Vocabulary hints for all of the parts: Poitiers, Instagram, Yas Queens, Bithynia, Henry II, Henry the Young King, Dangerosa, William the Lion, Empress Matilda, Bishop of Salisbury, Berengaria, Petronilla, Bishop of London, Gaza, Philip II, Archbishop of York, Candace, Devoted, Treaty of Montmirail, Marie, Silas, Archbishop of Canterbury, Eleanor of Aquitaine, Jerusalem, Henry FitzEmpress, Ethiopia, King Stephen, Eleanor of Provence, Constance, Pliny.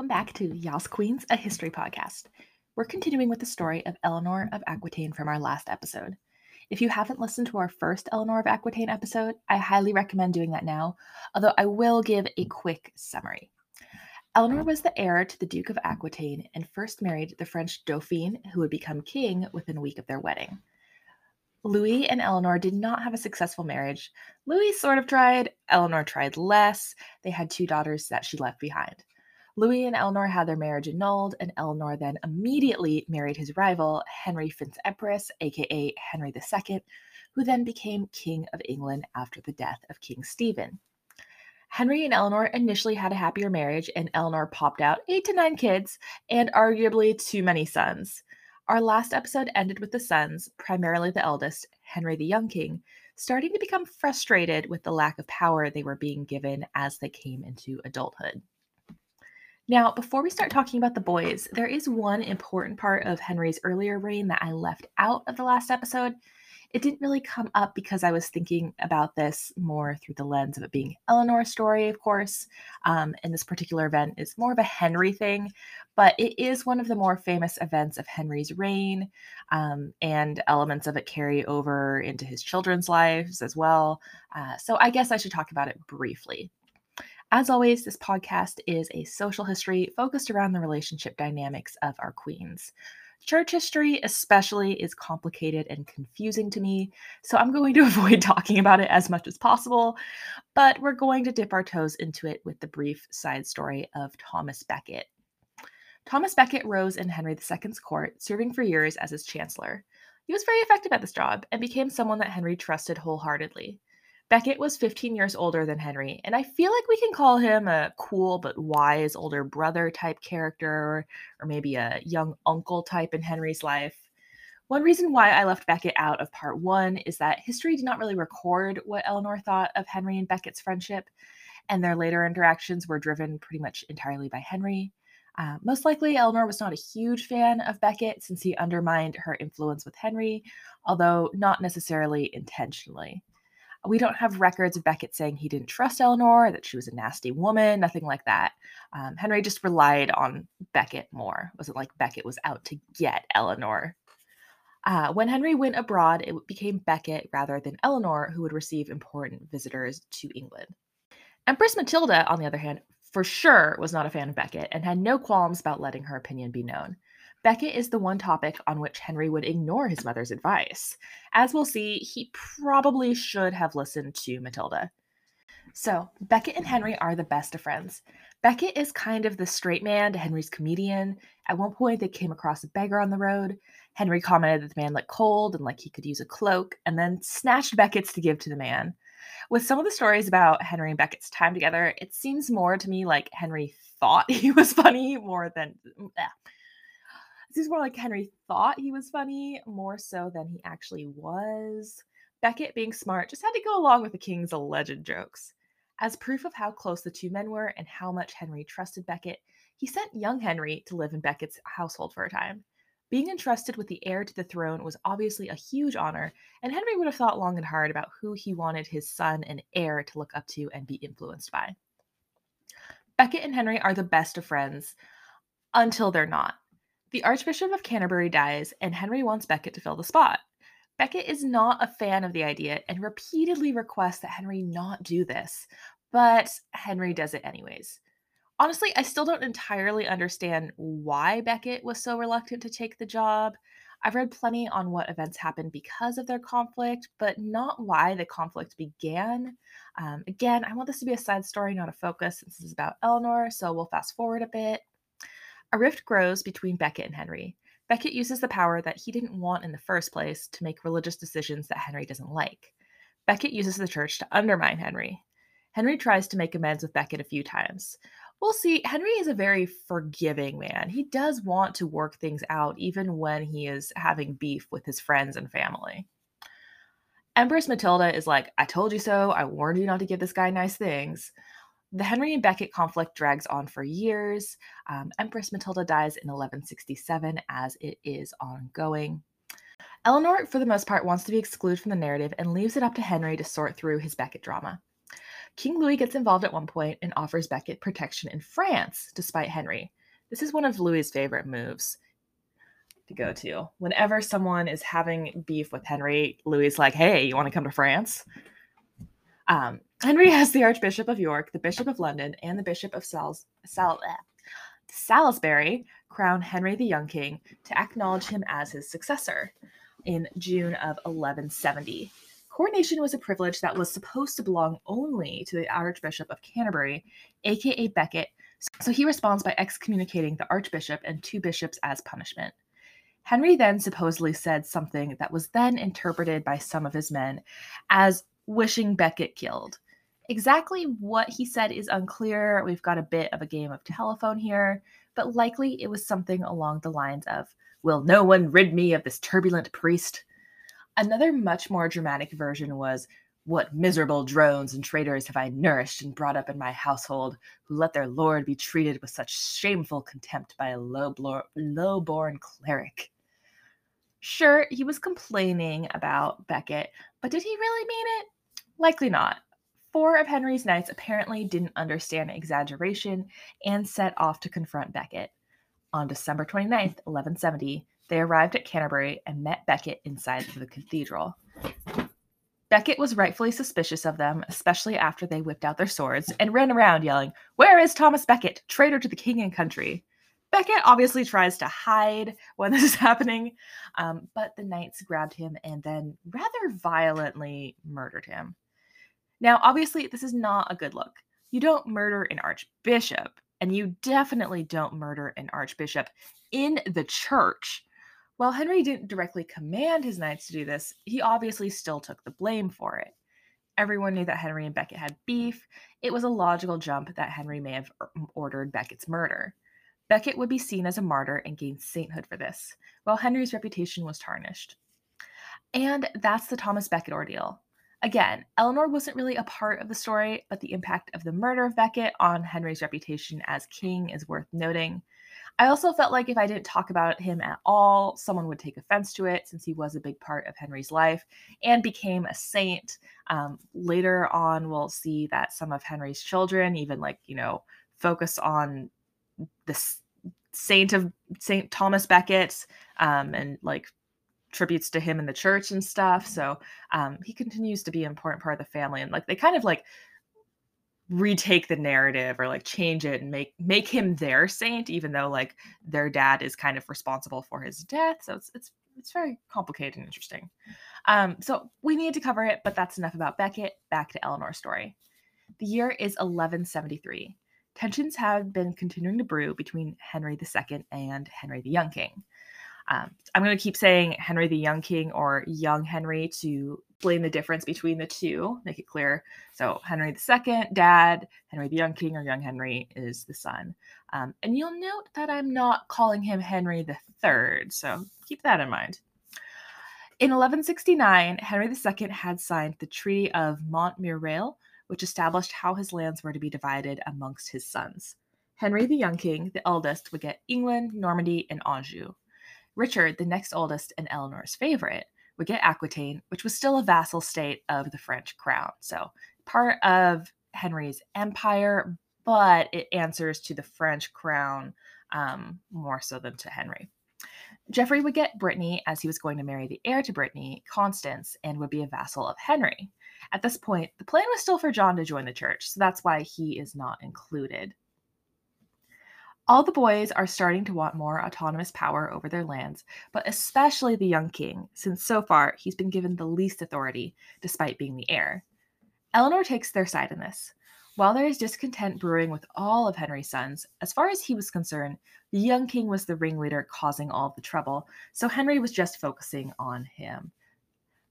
Welcome back to Yas Queens, a history podcast. We're continuing with the story of Eleanor of Aquitaine from our last episode. If you haven't listened to our first Eleanor of Aquitaine episode, I highly recommend doing that now, although I will give a quick summary. Eleanor was the heir to the Duke of Aquitaine and first married the French Dauphin, who would become king within a week of their wedding. Louis and Eleanor did not have a successful marriage. Louis sort of tried, Eleanor tried less. They had two daughters that she left behind. Louis and Eleanor had their marriage annulled, and Eleanor then immediately married his rival, Henry FitzEmpress, aka Henry II, who then became King of England after the death of King Stephen. Henry and Eleanor initially had a happier marriage, and Eleanor popped out 8 to 9 kids, and arguably too many sons. Our last episode ended with the sons, primarily the eldest, Henry the Young King, starting to become frustrated with the lack of power they were being given as they came into adulthood. Now, before we start talking about the boys, there is one important part of Henry's earlier reign that I left out of the last episode. It didn't really come up because I was thinking about this more through the lens of it being Eleanor's story, of course, and this particular event is more of a Henry thing, but it is one of the more famous events of Henry's reign, and elements of it carry over into his children's lives as well, so I guess I should talk about it briefly. As always, this podcast is a social history focused around the relationship dynamics of our queens. Church history especially is complicated and confusing to me, so I'm going to avoid talking about it as much as possible, but we're going to dip our toes into it with the brief side story of Thomas Becket. Thomas Becket rose in Henry II's court, serving for years as his chancellor. He was very effective at this job and became someone that Henry trusted wholeheartedly. Becket was 15 years older than Henry, and I feel like we can call him a cool but wise older brother type character, or maybe a young uncle type in Henry's life. One reason why I left Becket out of part one is that history did not really record what Eleanor thought of Henry and Becket's friendship, and their later interactions were driven pretty much entirely by Henry. Most likely, Eleanor was not a huge fan of Becket since he undermined her influence with Henry, although not necessarily intentionally. We don't have records of Becket saying he didn't trust Eleanor, that she was a nasty woman, nothing like that. Henry just relied on Becket more. It wasn't like Becket was out to get Eleanor. When Henry went abroad, it became Becket rather than Eleanor who would receive important visitors to England. Empress Matilda, on the other hand, for sure was not a fan of Becket and had no qualms about letting her opinion be known. Becket is the one topic on which Henry would ignore his mother's advice. As we'll see, he probably should have listened to Matilda. So, Becket and Henry are the best of friends. Becket is kind of the straight man to Henry's comedian. At one point, they came across a beggar on the road. Henry commented that the man looked cold and like he could use a cloak, and then snatched Becket's to give to the man. With some of the stories about Henry and Becket's time together, it seems more to me like Henry thought he was funny more than... It seems more like Henry thought he was funny, more so than he actually was. Becket, being smart, just had to go along with the king's alleged jokes. As proof of how close the two men were and how much Henry trusted Becket, he sent young Henry to live in Becket's household for a time. Being entrusted with the heir to the throne was obviously a huge honor, and Henry would have thought long and hard about who he wanted his son and heir to look up to and be influenced by. Becket and Henry are the best of friends, until they're not. The Archbishop of Canterbury dies, and Henry wants Becket to fill the spot. Becket is not a fan of the idea and repeatedly requests that Henry not do this, but Henry does it anyways. Honestly, I still don't entirely understand why Becket was so reluctant to take the job. I've read plenty on what events happened because of their conflict, but not why the conflict began. Again, I want this to be a side story, not a focus. This is about Eleanor, so we'll fast forward a bit. A rift grows between Becket and Henry. Becket uses the power that he didn't want in the first place to make religious decisions that Henry doesn't like. Becket uses the church to undermine Henry. Henry tries to make amends with Becket a few times. We'll see, Henry is a very forgiving man. He does want to work things out even when he is having beef with his friends and family. Empress Matilda is like, I told you so, I warned you not to give this guy nice things. The Henry and Becket conflict drags on for years. Empress Matilda dies in 1167 as it is ongoing. Eleanor, for the most part, wants to be excluded from the narrative and leaves it up to Henry to sort through his Becket drama. King Louis gets involved at one point and offers Becket protection in France, despite Henry. This is one of Louis's favorite moves to go to. Whenever someone is having beef with Henry, Louis's like, hey, you want to come to France? Henry has the Archbishop of York, the Bishop of London, and the Bishop of Salisbury crown Henry the Young King to acknowledge him as his successor in June of 1170. Coronation was a privilege that was supposed to belong only to the Archbishop of Canterbury, aka Becket, so he responds by excommunicating the Archbishop and two bishops as punishment. Henry then supposedly said something that was then interpreted by some of his men as wishing Becket killed. Exactly what he said is unclear. We've got a bit of a game of telephone here, but likely it was something along the lines of, will no one rid me of this turbulent priest? Another much more dramatic version was, what miserable drones and traitors have I nourished and brought up in my household, who let their lord be treated with such shameful contempt by a low-born cleric? Sure, he was complaining about Becket, but did he really mean it? Likely not. Four of Henry's knights apparently didn't understand exaggeration and set off to confront Becket. On December 29th, 1170, they arrived at Canterbury and met Becket inside the cathedral. Becket was rightfully suspicious of them, especially after they whipped out their swords and ran around yelling, "Where is Thomas Becket, traitor to the king and country?" Becket obviously tries to hide when this is happening, but the knights grabbed him and then rather violently murdered him. Now, obviously, this is not a good look. You don't murder an archbishop, and you definitely don't murder an archbishop in the church. While Henry didn't directly command his knights to do this, he obviously still took the blame for it. Everyone knew that Henry and Becket had beef. It was a logical jump that Henry may have ordered Becket's murder. Becket would be seen as a martyr and gain sainthood for this, while Henry's reputation was tarnished. And that's the Thomas Becket ordeal. Again, Eleanor wasn't really a part of the story, but the impact of the murder of Becket on Henry's reputation as king is worth noting. I also felt like if I didn't talk about him at all, someone would take offense to it, since he was a big part of Henry's life and became a saint. Later on, we'll see that some of Henry's children even focus on the Saint Thomas Becket and tributes to him in the church and stuff. So he continues to be an important part of the family, and they kind of retake the narrative or change it and make him their saint, even though their dad is kind of responsible for his death. So it's very complicated and interesting. So we need to cover it, but that's enough about Becket. Back to Eleanor's story. The year is 1173. Tensions have been continuing to brew between Henry II and Henry the Young King. I'm going to keep saying Henry the Young King or Young Henry to explain the difference between the two, make it clear. So Henry II, dad, Henry the Young King or Young Henry is the son. And you'll note that I'm not calling him Henry III, so keep that in mind. In 1169, Henry II had signed the Treaty of Montmirail, which established how his lands were to be divided amongst his sons. Henry the Young King, the eldest, would get England, Normandy, and Anjou. Richard, the next oldest and Eleanor's favorite, would get Aquitaine, which was still a vassal state of the French crown. So part of Henry's empire, but it answers to the French crown more so than to Henry. Geoffrey would get Brittany, as he was going to marry the heir to Brittany, Constance, and would be a vassal of Henry. At this point, the plan was still for John to join the church, so that's why he is not included. All the boys are starting to want more autonomous power over their lands, but especially the young king, since so far he's been given the least authority, despite being the heir. Eleanor takes their side in this. While there is discontent brewing with all of Henry's sons, as far as he was concerned, the young king was the ringleader causing all the trouble, so Henry was just focusing on him.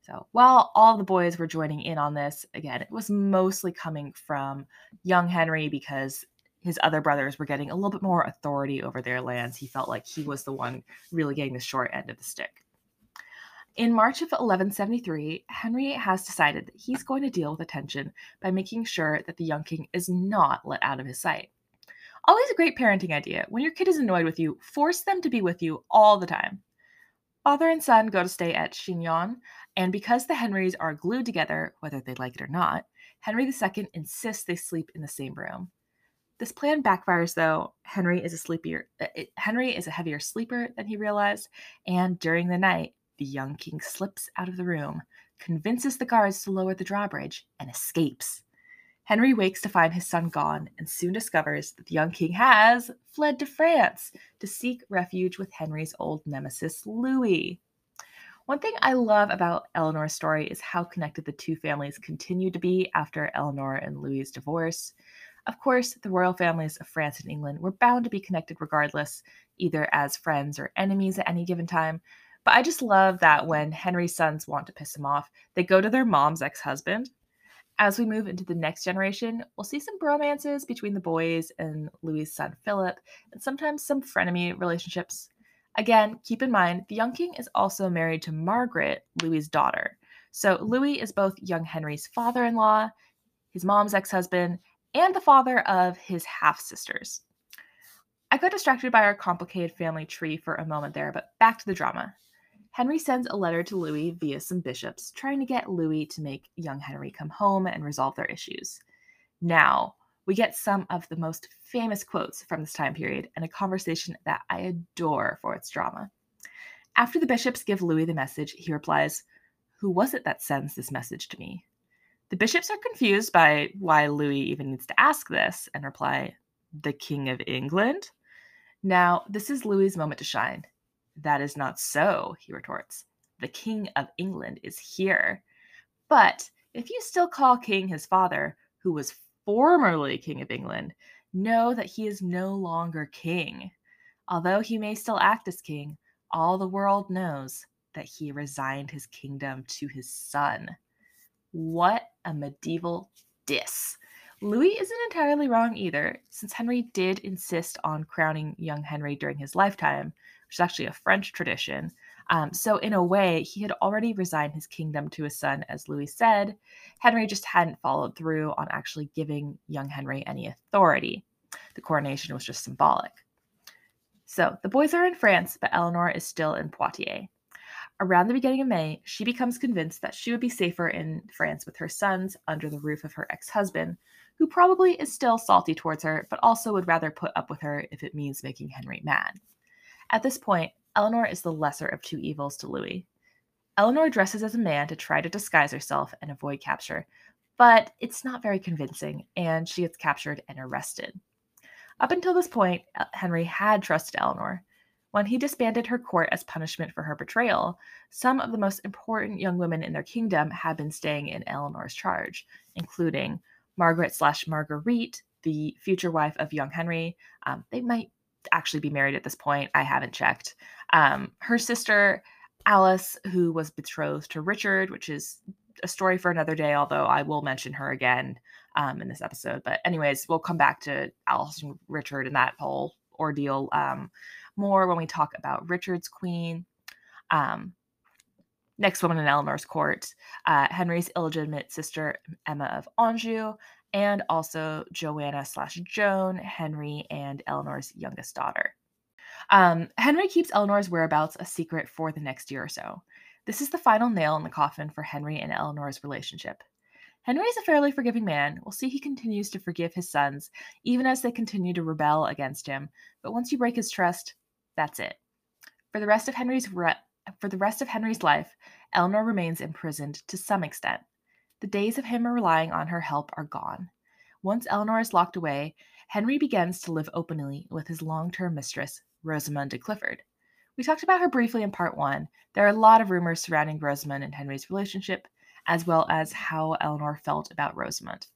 So while all the boys were joining in on this, again, it was mostly coming from young Henry because his other brothers were getting a little bit more authority over their lands. He felt like he was the one really getting the short end of the stick. In March of 1173, Henry has decided that he's going to deal with the tension by making sure that the young king is not let out of his sight. Always a great parenting idea. When your kid is annoyed with you, force them to be with you all the time. Father and son go to stay at Chinon, and because the Henrys are glued together, whether they like it or not, Henry II insists they sleep in the same room. This plan backfires, though. Henry is a heavier sleeper than he realized, and during the night, the young king slips out of the room, convinces the guards to lower the drawbridge, and escapes. Henry wakes to find his son gone and soon discovers that the young king has fled to France to seek refuge with Henry's old nemesis, Louis. One thing I love about Eleanor's story is how connected the two families continue to be after Eleanor and Louis's divorce. Of course, the royal families of France and England were bound to be connected regardless, either as friends or enemies at any given time. But I just love that when Henry's sons want to piss him off, they go to their mom's ex-husband. As we move into the next generation, we'll see some bromances between the boys and Louis's son Philip, and sometimes some frenemy relationships. Again, keep in mind, the young king is also married to Margaret, Louis's daughter. So Louis is both young Henry's father-in-law, his mom's ex-husband, and the father of his half-sisters. I got distracted by our complicated family tree for a moment there, but back to the drama. Henry sends a letter to Louis via some bishops, trying to get Louis to make young Henry come home and resolve their issues. Now, we get some of the most famous quotes from this time period and a conversation that I adore for its drama. After the bishops give Louis the message, he replies, "Who was it that sends this message to me?" The bishops are confused by why Louis even needs to ask this and reply, "The King of England?" Now, this is Louis's moment to shine. "That is not so," he retorts. "The King of England is here. But if you still call King his father, who was formerly King of England, know that he is no longer king. Although he may still act as king, all the world knows that he resigned his kingdom to his son." What a medieval diss. Louis isn't entirely wrong either, since Henry did insist on crowning young Henry during his lifetime, which is actually a French tradition. So in a way, he had already resigned his kingdom to his son, as Louis said. Henry just hadn't followed through on actually giving young Henry any authority. The coronation was just symbolic. So the boys are in France, but Eleanor is still in Poitiers. Around the beginning of May, she becomes convinced that she would be safer in France with her sons under the roof of her ex-husband, who probably is still salty towards her, but also would rather put up with her if it means making Henry mad. At this point, Eleanor is the lesser of two evils to Louis. Eleanor dresses as a man to try to disguise herself and avoid capture, but it's not very convincing, and she gets captured and arrested. Up until this point, Henry had trusted Eleanor. When he disbanded her court as punishment for her betrayal, some of the most important young women in their kingdom had been staying in Eleanor's charge, including Marguerite, the future wife of young Henry. They might actually be married at this point. I haven't checked. Her sister, Alice, who was betrothed to Richard, which is a story for another day, although I will mention her again in this episode. But anyways, we'll come back to Alice and Richard and that whole ordeal more when we talk about Richard's queen. Next woman in Eleanor's court, Henry's illegitimate sister, Emma of Anjou, and also Joanna/Joan, Henry and Eleanor's youngest daughter. Henry keeps Eleanor's whereabouts a secret for the next year or so. This is the final nail in the coffin for Henry and Eleanor's relationship. Henry is a fairly forgiving man. We'll see he continues to forgive his sons, even as they continue to rebel against him. But once you break his trust, that's it. For the rest of Henry's life, Eleanor remains imprisoned to some extent. The days of him relying on her help are gone. Once Eleanor is locked away, Henry begins to live openly with his long-term mistress, Rosamund de Clifford. We talked about her briefly in part one. There are a lot of rumors surrounding Rosamund and Henry's relationship, as well as how Eleanor felt about Rosamund.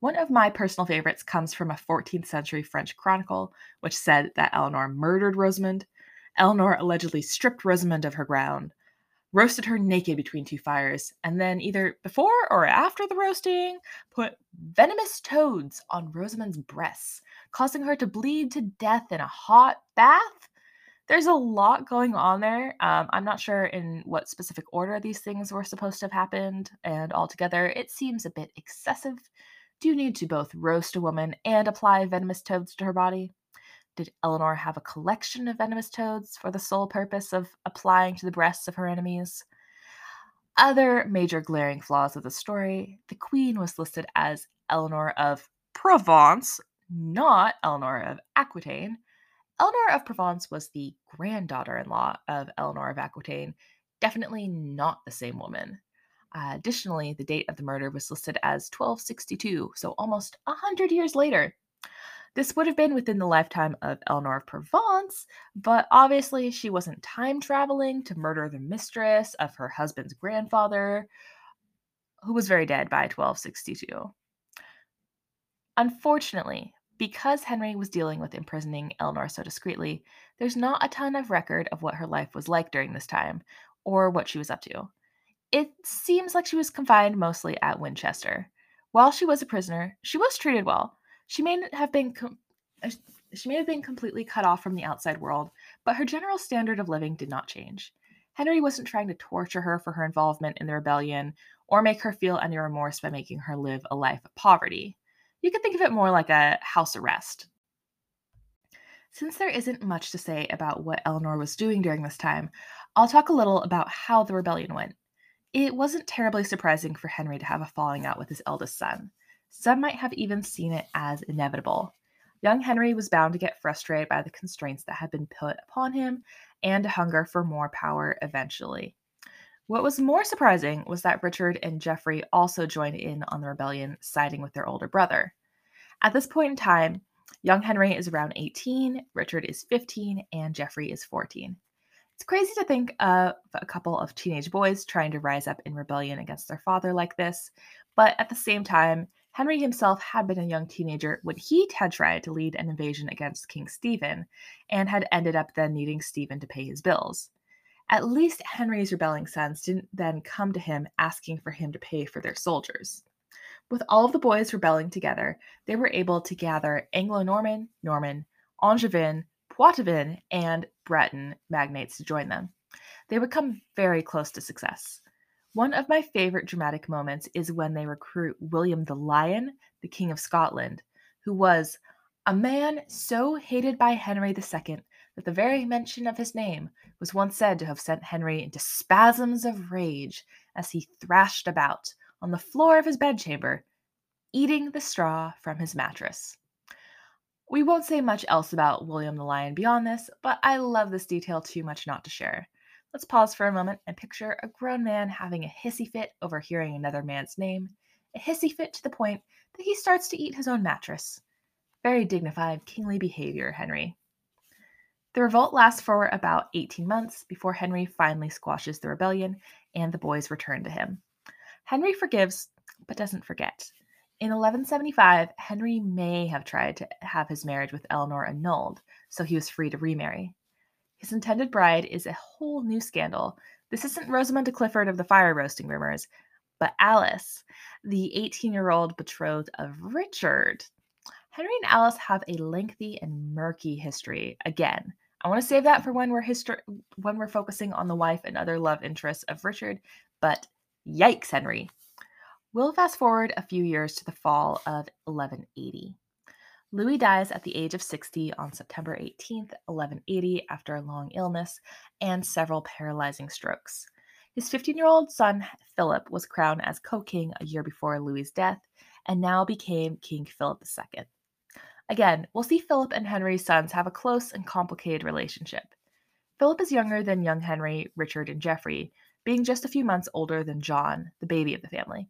One of my personal favorites comes from a 14th century French chronicle, which said that Eleanor murdered Rosamund. Eleanor allegedly stripped Rosamund of her ground, roasted her naked between two fires, and then either before or after the roasting, put venomous toads on Rosamund's breasts, causing her to bleed to death in a hot bath. There's a lot going on there. I'm not sure in what specific order these things were supposed to have happened, and altogether, it seems a bit excessive. Do you need to both roast a woman and apply venomous toads to her body? Did Eleanor have a collection of venomous toads for the sole purpose of applying to the breasts of her enemies? other major glaring flaws of the story, the queen was listed as Eleanor of Provence, not Eleanor of Aquitaine. Eleanor of Provence was the granddaughter-in-law of Eleanor of Aquitaine, definitely not the same woman. Additionally, the date of the murder was listed as 1262, so almost 100 years later. This would have been within the lifetime of Eleanor of Provence, but obviously she wasn't time traveling to murder the mistress of her husband's grandfather, who was very dead by 1262. Unfortunately, because Henry was dealing with imprisoning Eleanor so discreetly, there's not a ton of record of what her life was like during this time, or what she was up to. It seems like she was confined mostly at Winchester. While she was a prisoner, she was treated well. She may have been completely cut off from the outside world, but her general standard of living did not change. Henry wasn't trying to torture her for her involvement in the rebellion, or make her feel any remorse by making her live a life of poverty. You could think of it more like a house arrest. Since there isn't much to say about what Eleanor was doing during this time, I'll talk a little about how the rebellion went. It wasn't terribly surprising for Henry to have a falling out with his eldest son. Some might have even seen it as inevitable. Young Henry was bound to get frustrated by the constraints that had been put upon him and a hunger for more power eventually. What was more surprising was that Richard and Geoffrey also joined in on the rebellion, siding with their older brother. At this point in time, young Henry is around 18, Richard is 15, and Geoffrey is 14. It's crazy to think of a couple of teenage boys trying to rise up in rebellion against their father like this, but at the same time, Henry himself had been a young teenager when he had tried to lead an invasion against King Stephen, and had ended up then needing Stephen to pay his bills. At least Henry's rebelling sons didn't then come to him asking for him to pay for their soldiers. With all of the boys rebelling together, they were able to gather Anglo-Norman, Norman, Angevin, Poitevin, and Breton magnates to join them. They would come very close to success. One of my favorite dramatic moments is when they recruit William the Lion, the King of Scotland, who was a man so hated by Henry II that the very mention of his name was once said to have sent Henry into spasms of rage as he thrashed about on the floor of his bedchamber, eating the straw from his mattress. We won't say much else about William the Lion beyond this, but I love this detail too much not to share. Let's pause for a moment and picture a grown man having a hissy fit over hearing another man's name, a hissy fit to the point that he starts to eat his own mattress. Very dignified, kingly behavior, Henry. The revolt lasts for about 18 months before Henry finally squashes the rebellion and the boys return to him. Henry forgives, but doesn't forget. In 1175, Henry may have tried to have his marriage with Eleanor annulled, so he was free to remarry. His intended bride is a whole new scandal. This isn't Rosamund de Clifford of the fire roasting rumors, but Alice, the 18-year-old betrothed of Richard. Henry and Alice have a lengthy and murky history. Again, I want to save that for when we're focusing on the wife and other love interests of Richard, but yikes, Henry. We'll fast forward a few years to the fall of 1180. Louis dies at the age of 60 on September 18th, 1180, after a long illness and several paralyzing strokes. His 15-year-old son, Philip, was crowned as co-king a year before Louis's death and now became King Philip II. Again, we'll see Philip and Henry's sons have a close and complicated relationship. Philip is younger than young Henry, Richard, and Geoffrey, being just a few months older than John, the baby of the family.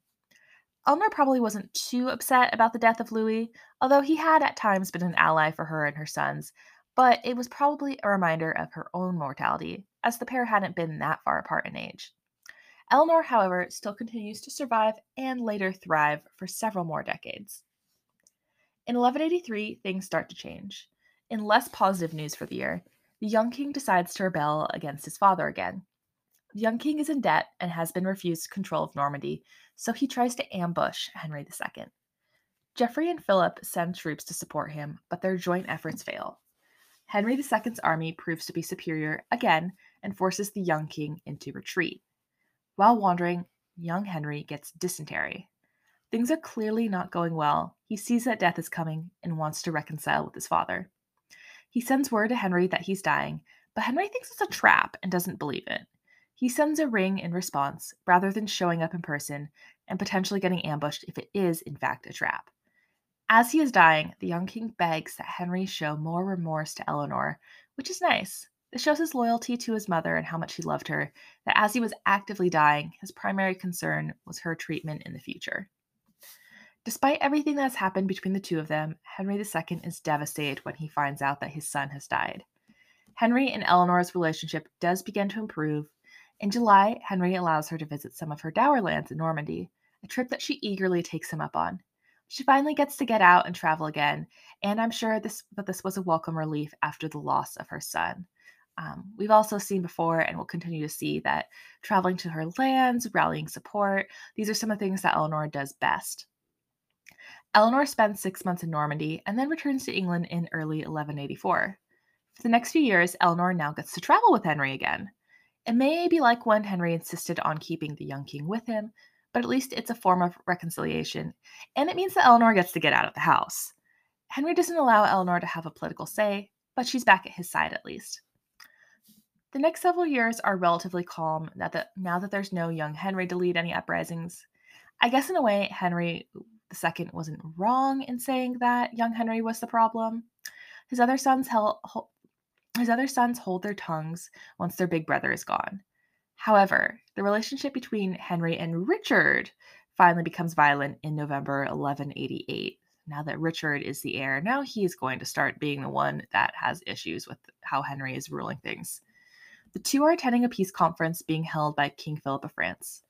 Eleanor probably wasn't too upset about the death of Louis, although he had at times been an ally for her and her sons, but it was probably a reminder of her own mortality, as the pair hadn't been that far apart in age. Eleanor, however, still continues to survive and later thrive for several more decades. In 1183, things start to change. In less positive news for the year, the young king decides to rebel against his father again. The young king is in debt and has been refused control of Normandy, so he tries to ambush Henry II. Geoffrey and Philip send troops to support him, but their joint efforts fail. Henry II's army proves to be superior again and forces the young king into retreat. While wandering, young Henry gets dysentery. Things are clearly not going well. He sees that death is coming and wants to reconcile with his father. He sends word to Henry that he's dying, but Henry thinks it's a trap and doesn't believe it. He sends a ring in response, rather than showing up in person and potentially getting ambushed if it is, in fact, a trap. As he is dying, the young king begs that Henry show more remorse to Eleanor, which is nice. This shows his loyalty to his mother and how much he loved her, that as he was actively dying, his primary concern was her treatment in the future. Despite everything that's happened between the two of them, Henry II is devastated when he finds out that his son has died. Henry and Eleanor's relationship does begin to improve. In July, Henry allows her to visit some of her dower lands in Normandy, a trip that she eagerly takes him up on. She finally gets to get out and travel again, and I'm sure that this was a welcome relief after the loss of her son. We've also seen before, and we'll continue to see, that traveling to her lands, rallying support, these are some of the things that Eleanor does best. Eleanor spends 6 months in Normandy and then returns to England in early 1184. For the next few years, Eleanor now gets to travel with Henry again. It may be like when Henry insisted on keeping the young king with him, but at least it's a form of reconciliation, and it means that Eleanor gets to get out of the house. Henry doesn't allow Eleanor to have a political say, but she's back at his side at least. The next several years are relatively calm now that there's no young Henry to lead any uprisings. I guess in a way, Henry II wasn't wrong in saying that young Henry was the problem. His other sons hold their tongues once their big brother is gone. However, the relationship between Henry and Richard finally becomes violent in November 1188. Now that Richard is the heir, now he is going to start being the one that has issues with how Henry is ruling things. The two are attending a peace conference being held by King Philip of France.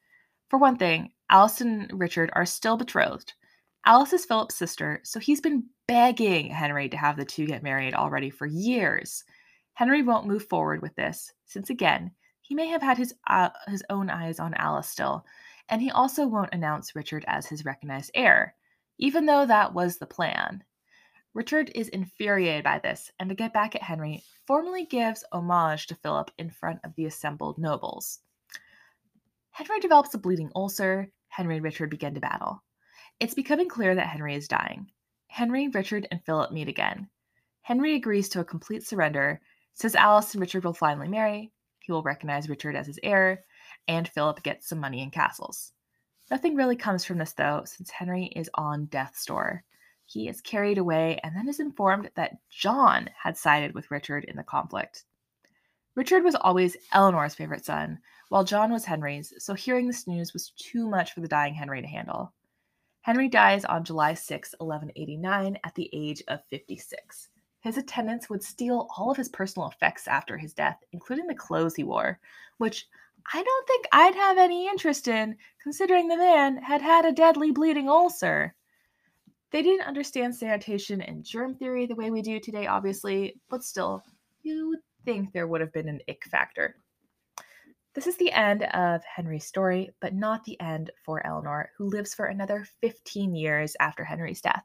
For one thing, Alice and Richard are still betrothed. Alice is Philip's sister, so he's been begging Henry to have the two get married already for years. Henry won't move forward with this, since again, he may have had his own eyes on Alice still, and he also won't announce Richard as his recognized heir, even though that was the plan. Richard is infuriated by this, and to get back at Henry, formally gives homage to Philip in front of the assembled nobles. Henry develops a bleeding ulcer. Henry and Richard begin to battle. It's becoming clear that Henry is dying. Henry, Richard, and Philip meet again. Henry agrees to a complete surrender, says Alice and Richard will finally marry. He will recognize Richard as his heir, and Philip gets some money and castles. Nothing really comes from this, though, since Henry is on death's door. He is carried away and then is informed that John had sided with Richard in the conflict. Richard was always Eleanor's favorite son, while John was Henry's, so hearing this news was too much for the dying Henry to handle. Henry dies on July 6, 1189, at the age of 56. His attendants would steal all of his personal effects after his death, including the clothes he wore, which I don't think I'd have any interest in, considering the man had had a deadly bleeding ulcer. They didn't understand sanitation and germ theory the way we do today, obviously, but still, you would think there would have been an ick factor. This is the end of Henry's story, but not the end for Eleanor, who lives for another 15 years after Henry's death.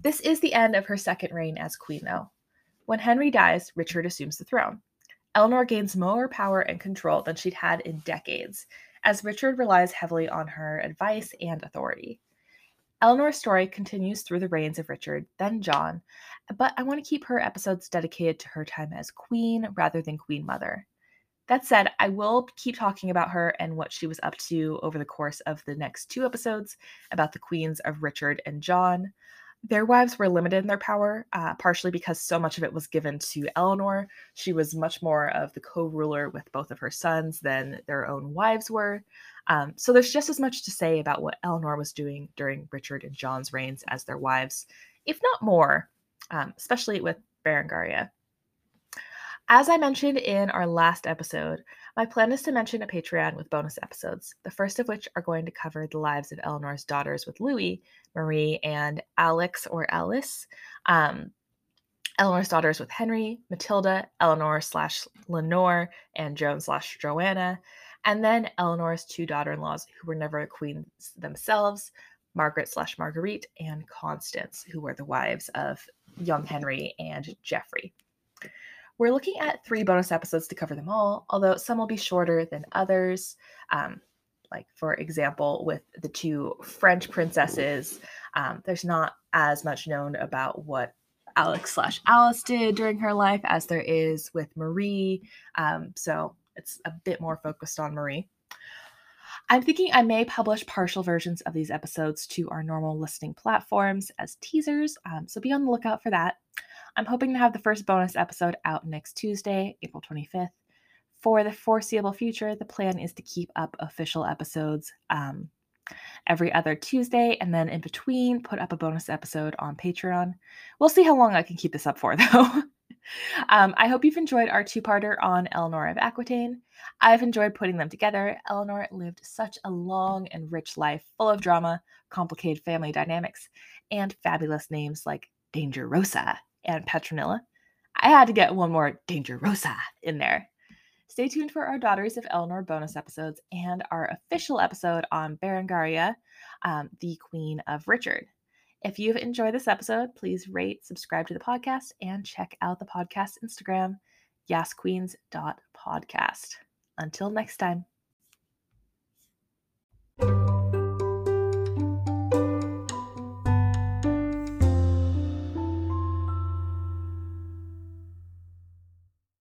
This is the end of her second reign as queen, though. When Henry dies, Richard assumes the throne. Eleanor gains more power and control than she'd had in decades, as Richard relies heavily on her advice and authority. Eleanor's story continues through the reigns of Richard, then John, but I want to keep her episodes dedicated to her time as queen rather than queen mother. That said, I will keep talking about her and what she was up to over the course of the next two episodes about the queens of Richard and John. Their wives were limited in their power, partially because so much of it was given to Eleanor. She was much more of the co-ruler with both of her sons than their own wives were. So there's just as much to say about what Eleanor was doing during Richard and John's reigns as their wives, if not more, especially with Berengaria. As I mentioned in our last episode, my plan is to mention a Patreon with bonus episodes, the first of which are going to cover the lives of Eleanor's daughters with Louis, Marie, and Alex or Alice, Eleanor's daughters with Henry, Matilda, Eleanor/Lenore, and Joan/Joanna, and then Eleanor's two daughter-in-laws who were never queens themselves, Margaret/Marguerite, and Constance, who were the wives of young Henry and Geoffrey. We're looking at 3 bonus episodes to cover them all, although some will be shorter than others. Like, for example, with the 2 French princesses, there's not as much known about what Alex/Alice did during her life as there is with Marie. So It's a bit more focused on Marie. I'm thinking I may publish partial versions of these episodes to our normal listening platforms as teasers, so be on the lookout for that. I'm hoping to have the first bonus episode out next Tuesday, April 25th. For the foreseeable future, the plan is to keep up official episodes every other Tuesday, and then in between, put up a bonus episode on Patreon. We'll see how long I can keep this up for, though. I hope you've enjoyed our two-parter on Eleanor of Aquitaine. I've enjoyed putting them together. Eleanor lived such a long and rich life, full of drama, complicated family dynamics, and fabulous names like Dangerosa and Petronilla. I had to get one more Dangerosa in there. Stay tuned for our Daughters of Eleanor bonus episodes and our official episode on Berengaria, the Queen of Richard. If you've enjoyed this episode, please rate, subscribe to the podcast, and check out the podcast Instagram, yasqueens.podcast. Until next time.